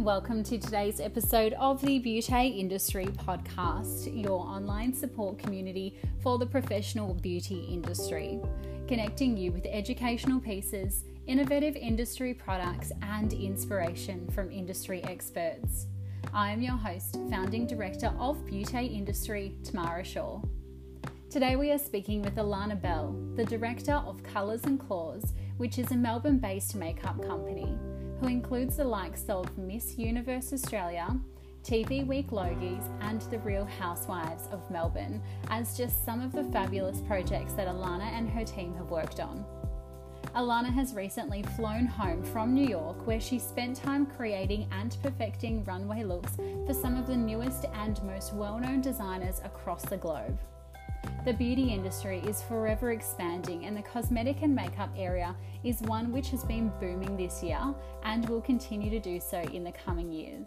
and welcome to today's episode of the Beauty Industry Podcast, your online support community for the professional beauty industry, connecting you with educational pieces, innovative industry products, and inspiration from industry experts. I am your host, Founding Director of Beauty Industry, Tamara Shaw. Today we are speaking with Alana Bell, the Director of Colours and Claws, which is a Melbourne-based makeup company, who includes the likes of Miss Universe Australia, TV Week Logies, and The Real Housewives of Melbourne, as just some of the fabulous projects that Alana and her team have worked on. Alana has recently flown home from New York, where she spent time creating and perfecting runway looks for some of the newest and most well-known designers across the globe. The beauty industry is forever expanding, and the cosmetic and makeup area is one which has been booming this year and will continue to do so in the coming years.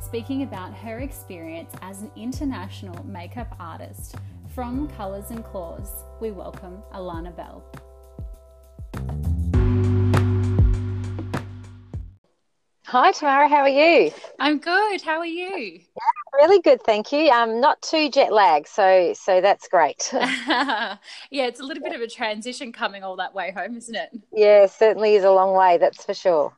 Speaking about her experience as an international makeup artist from Colours and Claws, we welcome Alana Bell. Hi Tamara, how are you? I'm good, how are you? Yeah, really good, thank you. Not too jet lagged, so that's great. Yeah, it's a little bit of a transition coming all that way home, isn't it? Yeah, it certainly is a long way, that's for sure.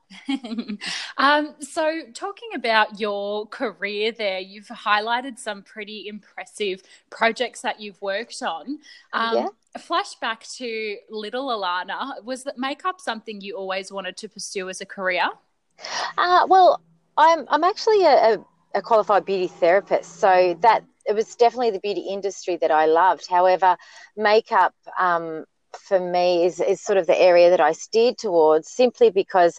So talking about your career there, you've highlighted some pretty impressive projects that you've worked on. A flashback to little Alana, was that makeup something you always wanted to pursue as a career? Well, I'm actually a qualified beauty therapist, so that it was definitely the beauty industry that I loved. However, makeup for me is sort of the area that I steered towards, simply because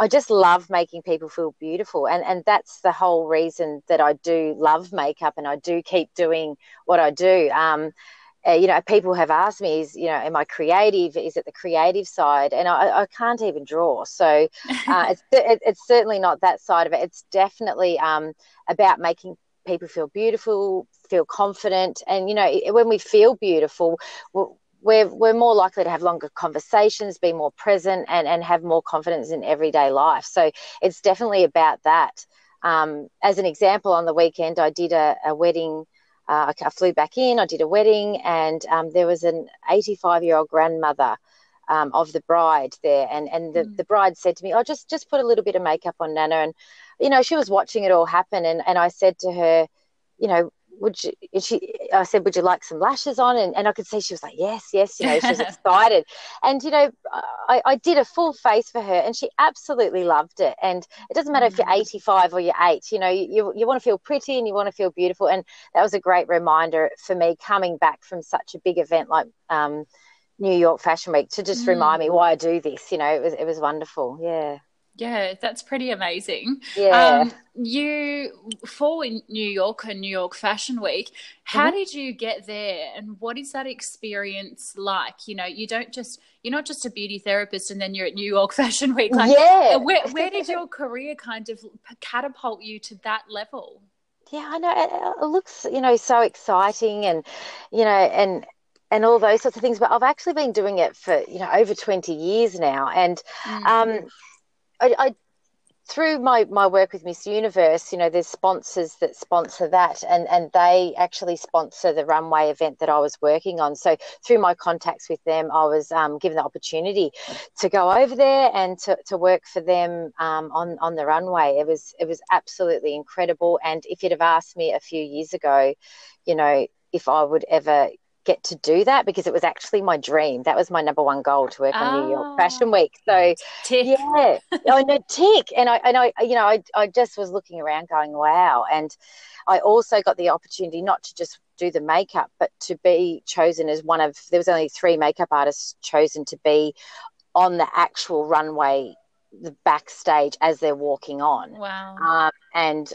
I just love making people feel beautiful, and that's the whole reason that I do love makeup and I do keep doing what I do. People have asked me, am I creative? Is it the creative side? And I can't even draw. So it's certainly not that side of it. It's definitely about making people feel beautiful, feel confident. And, when we feel beautiful, we're more likely to have longer conversations, be more present and have more confidence in everyday life. So it's definitely about that. As an example, on the weekend, I did a wedding. I flew back in, I did a wedding, and there was an 85-year-old grandmother of the bride there, and the bride said to me, oh, just put a little bit of makeup on Nana. And, she was watching it all happen, and I said to her, would you like some lashes on? And I could see she was like, yes, she was excited. And, I did a full face for her, and she absolutely loved it. And it doesn't matter if you're 85 or you're 8, you want to feel pretty and you want to feel beautiful. And that was a great reminder for me coming back from such a big event like New York Fashion Week to just remind me why I do this. It was wonderful. Yeah. Yeah, that's pretty amazing. Yeah. You fall in New York and New York Fashion Week. How did you get there, and what is that experience like? You're not just a beauty therapist and then you're at New York Fashion Week. Where did your career kind of catapult you to that level? Yeah, I know it looks, so exciting and all those sorts of things. But I've actually been doing it for over 20 years now, and I through my work with Miss Universe, there's sponsors that sponsor that, and they actually sponsor the runway event that I was working on. So through my contacts with them, I was given the opportunity to go over there and to work for them on the runway. It was absolutely incredible. And if you'd have asked me a few years ago, if I would ever get to do that, because it was actually my dream. That was my number one goal, to work on New York Fashion Week. So tick. Yeah, tick. And I just was looking around going, wow. And I also got the opportunity not to just do the makeup, but to be chosen as there was only 3 makeup artists chosen to be on the actual runway, the backstage as they're walking on. Wow.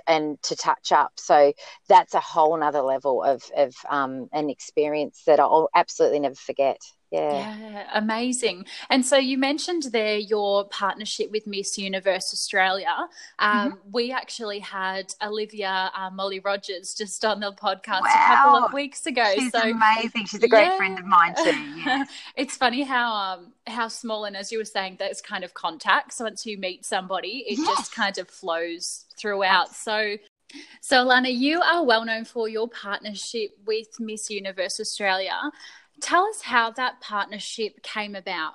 And to touch up. So that's a whole nother level of an experience that I'll absolutely never forget. Yeah, amazing. And so you mentioned there your partnership with Miss Universe Australia. We actually had Olivia Molly Rogers just on the podcast a couple of weeks ago. She's amazing. She's a great friend of mine too. Yeah. It's funny how small, and as you were saying, that's kind of contacts. Once you meet somebody, it just kind of flows throughout. So Alana, you are well known for your partnership with Miss Universe Australia. Tell us how that partnership came about.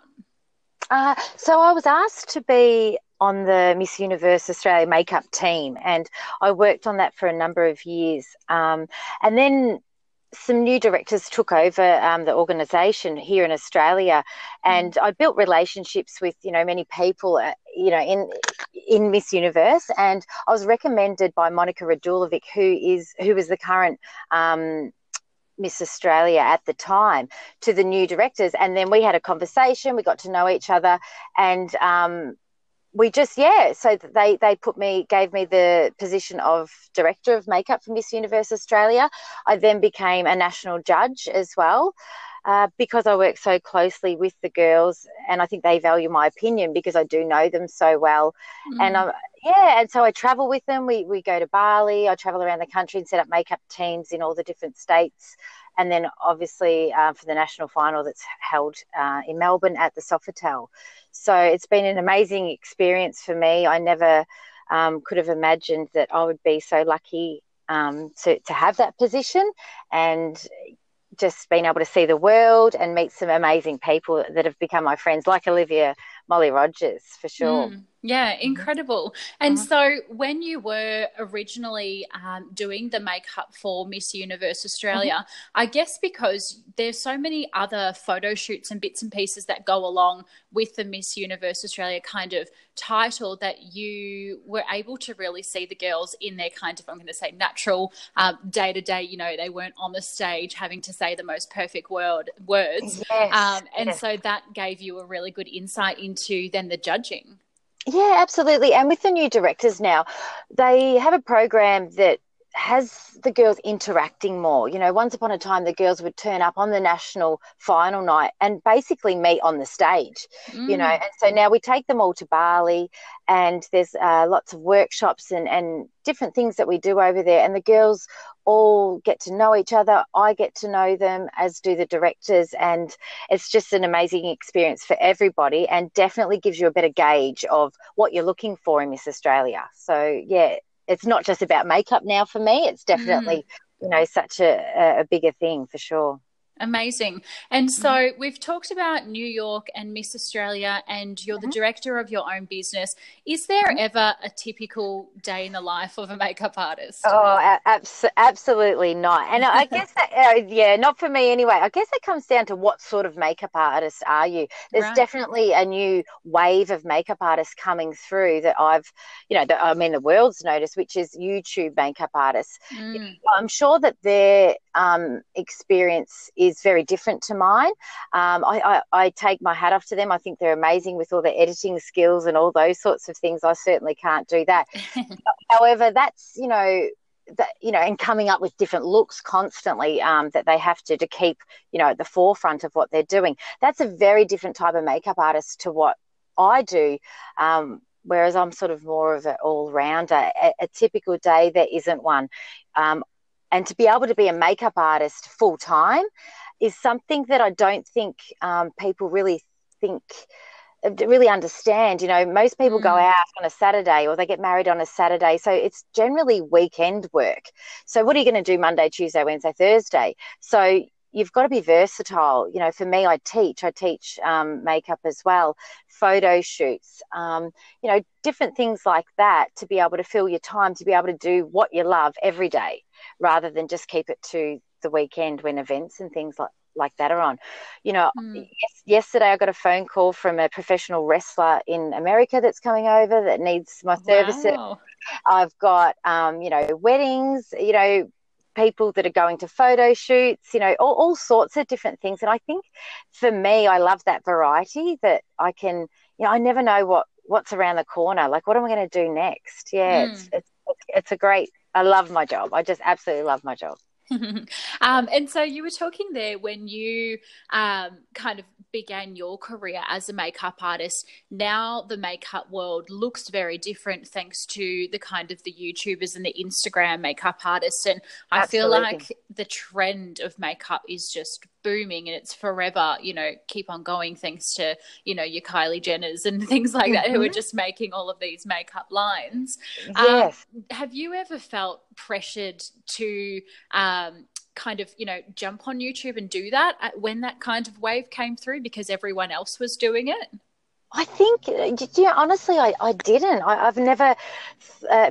So I was asked to be on the Miss Universe Australia makeup team, and I worked on that for a number of years. And then some new directors took over the organisation here in Australia, and I built relationships with, many people, in Miss Universe, and I was recommended by Monica Radulovic, who was the current Miss Australia at the time, to the new directors. And then we had a conversation, we got to know each other, and so they gave me the position of Director of Makeup for Miss Universe Australia. I then became a national judge as well, because I work so closely with the girls, and I think they value my opinion because I do know them so well. And so I travel with them. We go to Bali. I travel around the country and set up makeup teams in all the different states. And then obviously for the national final that's held in Melbourne at the Sofitel. So it's been an amazing experience for me. I never could have imagined that I would be so lucky to have that position, and just being able to see the world and meet some amazing people that have become my friends, like Olivia Molly Rogers, for sure. Yeah, incredible. And so when you were originally doing the makeup for Miss Universe Australia, I guess because there's so many other photo shoots and bits and pieces that go along with the Miss Universe Australia kind of title, that you were able to really see the girls in their kind of, I'm going to say, natural day-to-day, they weren't on the stage having to say the most perfect words. Yes. And so that gave you a really good insight into then the judging. Yeah, absolutely. And with the new directors now, they have a program that has the girls interacting more. Once upon a time, the girls would turn up on the national final night and basically meet on the stage, And so now we take them all to Bali, and there's lots of workshops and different things that we do over there. And the girls all get to know each other. I get to know them, as do the directors. And it's just an amazing experience for everybody, and definitely gives you a better gauge of what you're looking for in Miss Australia. So, yeah. It's not just about makeup now for me. It's definitely, such a bigger thing for sure. Amazing. And so we've talked about New York and Miss Australia, and you're the director of your own business. Is there ever a typical day in the life of a makeup artist? Oh, absolutely not. And I guess that, not for me anyway. I guess it comes down to what sort of makeup artist are you? There's definitely a new wave of makeup artists coming through that the world's noticed, which is YouTube makeup artists. I'm sure that their experience is very different to mine. I take my hat off to them. I think they're amazing with all the editing skills and all those sorts of things. I certainly can't do that. However, that's, and coming up with different looks constantly that they have to keep, at the forefront of what they're doing. That's a very different type of makeup artist to what I do, whereas I'm sort of more of an all-rounder. A typical day, there isn't one. And to be able to be a makeup artist full-time is something that I don't think people really understand. Most people go out on a Saturday, or they get married on a Saturday, so it's generally weekend work. So what are you going to do Monday, Tuesday, Wednesday, Thursday? So you've got to be versatile. For me, I teach makeup as well, photo shoots, different things like that, to be able to fill your time, to be able to do what you love every day, rather than just keep it to the weekend when events and things like that are on. Yesterday I got a phone call from a professional wrestler in America that's coming over that needs my services. I've got, weddings, people that are going to photo shoots, all sorts of different things. And I think for me, I love that variety that I can, I never know what's around the corner. Like, what am I going to do next? Yeah, it's a great, I love my job. I just absolutely love my job. And so you were talking there when you kind of began your career as a makeup artist. Now the makeup world looks very different thanks to the kind of the YouTubers and the Instagram makeup artists. And I feel like the trend of makeup is just booming, and it's forever, you know, keep on going, thanks to, you know, your Kylie Jenners and things like that, who are just making all of these makeup lines. Yes. Have you ever felt pressured to kind of, you know, jump on YouTube and do that when that kind of wave came through because everyone else was doing it? I think, yeah, honestly, I didn't. I've never,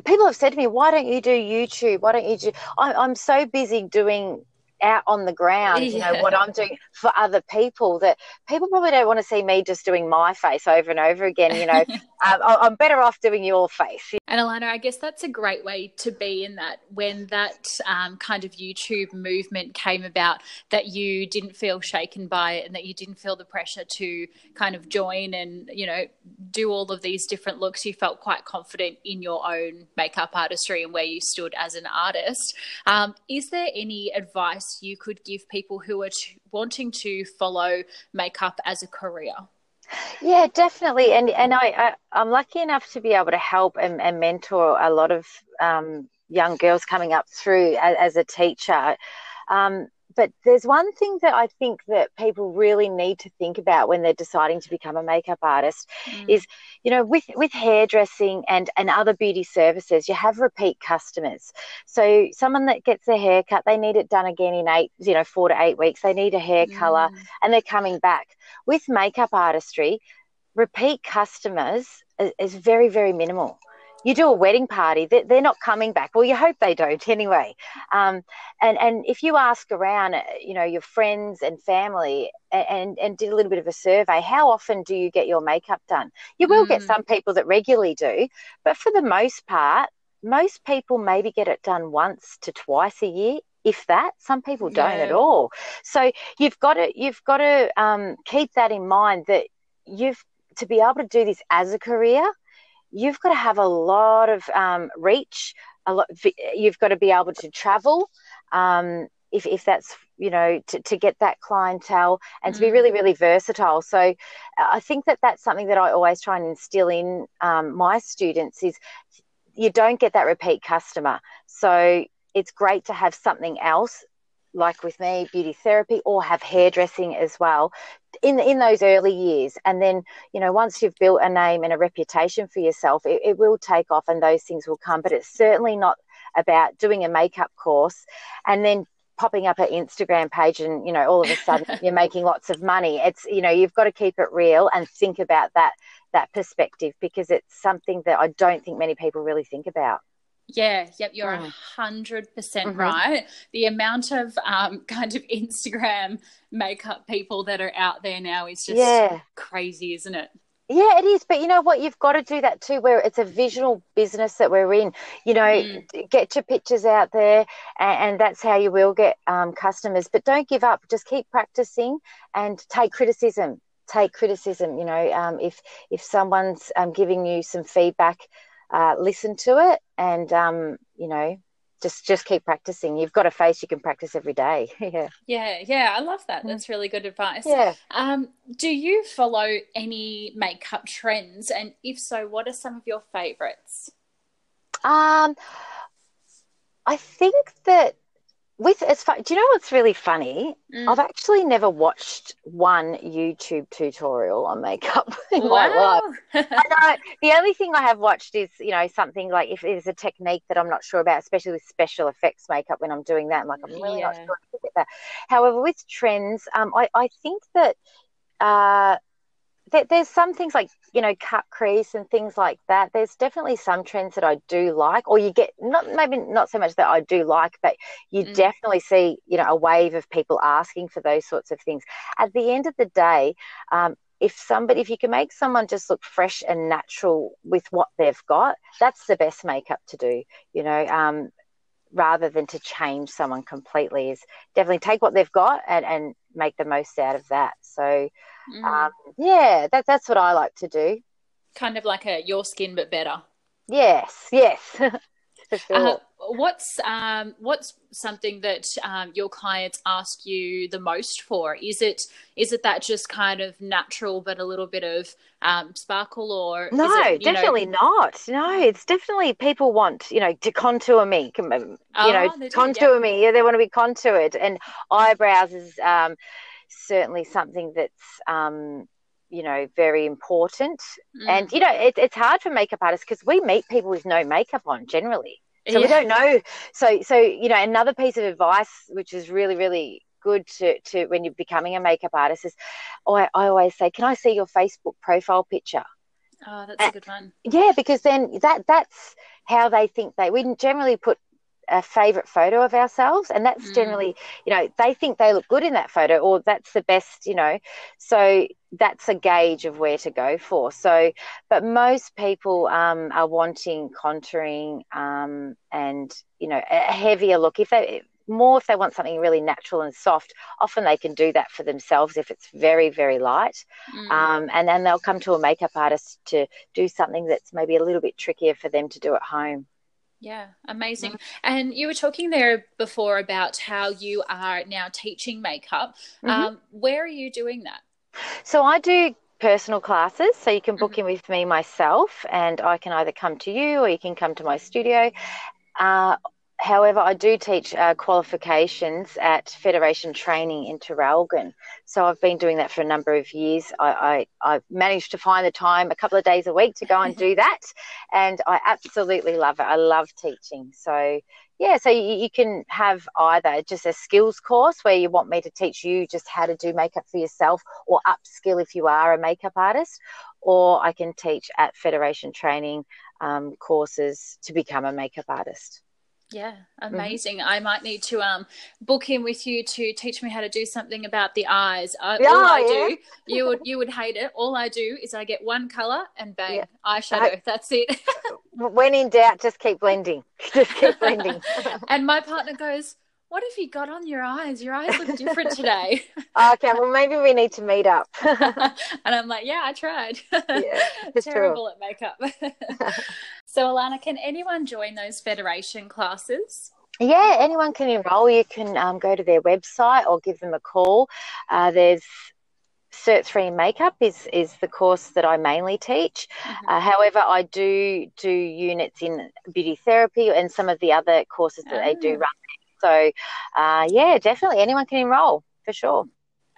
people have said to me, why don't you do YouTube? Why don't you do, I'm so busy doing out on the ground, you know, what I'm doing for other people, that people probably don't want to see me just doing my face over and over again, you know. I'm better off doing your face. And Alana, I guess that's a great way to be, in that when that kind of YouTube movement came about, that you didn't feel shaken by it and that you didn't feel the pressure to kind of join and, you know, do all of these different looks. You felt quite confident in your own makeup artistry and where you stood as an artist. Is there any advice you could give people who are wanting to follow makeup as a career? Yeah, definitely. And I'm lucky enough to be able to help and mentor a lot of young girls coming up through as a teacher. But there's one thing that I think that people really need to think about when they're deciding to become a makeup artist is, you know, with hairdressing and other beauty services, you have repeat customers. So someone that gets their hair cut, they need it done again in 4 to 8 weeks. They need a hair colour and they're coming back. With makeup artistry, repeat customers is very, very minimal. You do a wedding party, they're not coming back. Well, you hope they don't anyway. And if you ask around, you know, your friends and family and did a little bit of a survey, how often do you get your makeup done? You will get some people that regularly do, but for the most part, most people maybe get it done once to twice a year, if that. Some people don't at all. So you've got to keep that in mind, that you've to be able to do this as a career, you've got to have a lot of reach. You've got to be able to travel if that's, you know, to get that clientele, and to be really, really versatile. So I think that that's something that I always try and instill in my students, is you don't get that repeat customer. So it's great to have something else, like with me, beauty therapy, or have hairdressing as well in those early years. And then, you know, once you've built a name and a reputation for yourself, it will take off and those things will come. But it's certainly not about doing a makeup course and then popping up an Instagram page and, you know, all of a sudden you're making lots of money. It's, you know, you've got to keep it real and think about that perspective, because it's something that I don't think many people really think about. Yeah, yep, you're 100% right. The amount of kind of Instagram makeup people that are out there now is just crazy, isn't it? Yeah, it is. But you know what? You've got to do that too, where it's a visual business that we're in. You know, get your pictures out there, and that's how you will get customers. But don't give up. Just keep practicing and take criticism. You know, if someone's giving you some feedback, listen to it, and you know, just keep practicing. You've got a face you can practice every day. Yeah. I love that. That's really good advice. Yeah. Do you follow any makeup trends, and if so, what are some of your favourites? I think that do you know what's really funny? I've actually never watched one YouTube tutorial on makeup in my life. I know. The only thing I have watched is, you know, something like if there's a technique that I'm not sure about, especially with special effects makeup, when I'm doing that, I'm like, I'm really not sure about that. However, with trends, I think that there's some things like, you know, cut crease and things like that. There's definitely some trends that I do like, or you get not so much that I do like, but you definitely see, you know, a wave of people asking for those sorts of things. At the end of the day, if you can make someone just look fresh and natural with what they've got, that's the best makeup to do, you know, rather than to change someone completely. Is definitely take what they've got and make the most out of that. So yeah, that's what I like to do. Kind of like your skin but better. Yes. For sure. What's something that your clients ask you the most for? Is it that just kind of natural but a little bit of sparkle, or no? Definitely not. No, it's definitely people want to contour me. Contour me. Yeah, they want to be contoured, and eyebrows is certainly something that's very important. And it's hard for makeup artists because we meet people with no makeup on generally. So we don't know. So another piece of advice which is really, really good to when you're becoming a makeup artist is, I always say, can I see your Facebook profile picture? Oh, that's a good one. Yeah, because then that's how they think we generally put a favorite photo of ourselves, and that's generally, they think they look good in that photo, or that's the best, so that's a gauge of where to go for. So, but most people are wanting contouring and, a heavier look. If they want something really natural and soft, often they can do that for themselves if it's very, very light. And then they'll come to a makeup artist to do something that's maybe a little bit trickier for them to do at home. Yeah, amazing. And you were talking there before about how you are now teaching makeup. Where are you doing that? So I do personal classes, so you can book in with me myself, and I can either come to you or you can come to my studio. However, I do teach qualifications at Federation Training in Traralgon. So I've been doing that for a number of years. I've managed to find the time a couple of days a week to go and do that, and I absolutely love it. I love teaching. So, yeah, so you can have either just a skills course where you want me to teach you just how to do makeup for yourself, or upskill if you are a makeup artist, or I can teach at Federation Training courses to become a makeup artist. Yeah, amazing. I might need to book in with you to teach me how to do something about the eyes. All I do, you would hate it. All I do is I get one colour and bang, eyeshadow. That's it. When in doubt, just keep blending. Just keep blending. And my partner goes, what have you got on your eyes? Your eyes look different today. Okay, well, maybe we need to meet up. And I'm like, yeah, I tried. Yeah, terrible at makeup. So, Alana, can anyone join those Federation classes? Yeah, anyone can enroll. You can go to their website or give them a call. There's Cert 3 Makeup is the course that I mainly teach. However, I do units in beauty therapy and some of the other courses that they do run. So, definitely anyone can enroll for sure.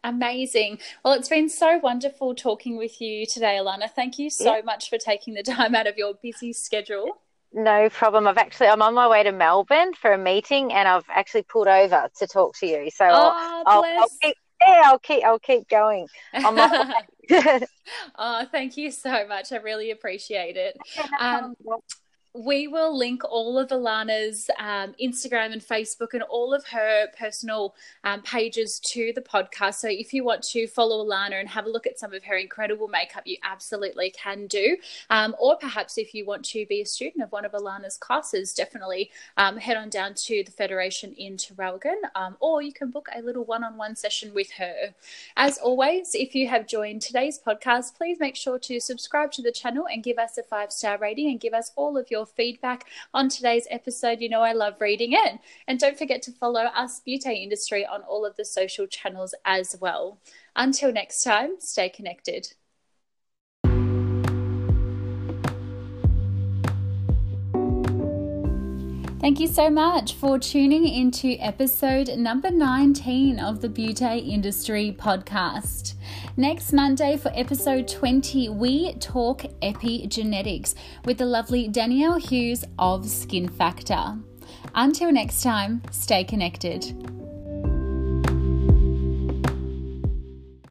Amazing. Well, it's been so wonderful talking with you today, Alana. Thank you so much for taking the time out of your busy schedule. No problem. I'm on my way to Melbourne for a meeting, and I've actually pulled over to talk to you. So I'll keep going. I'm on my way. Oh, thank you so much. I really appreciate it. We will link all of Alana's Instagram and Facebook and all of her personal pages to the podcast. So if you want to follow Alana and have a look at some of her incredible makeup, you absolutely can do. Or perhaps if you want to be a student of one of Alana's classes, definitely head on down to the Federation in Traralgon, or you can book a little one-on-one session with her. As always, if you have joined today's podcast, please make sure to subscribe to the channel and give us a 5-star rating and give us all of your feedback on today's episode. I love reading it. And don't forget to follow Us Beauty Industry on all of the social channels as well. Until next time, stay connected. Thank you so much for tuning into episode number 19 of the Beauty Industry podcast. Next Monday for episode 20, we talk epigenetics with the lovely Danielle Hughes of Skin Factor. Until next time, stay connected.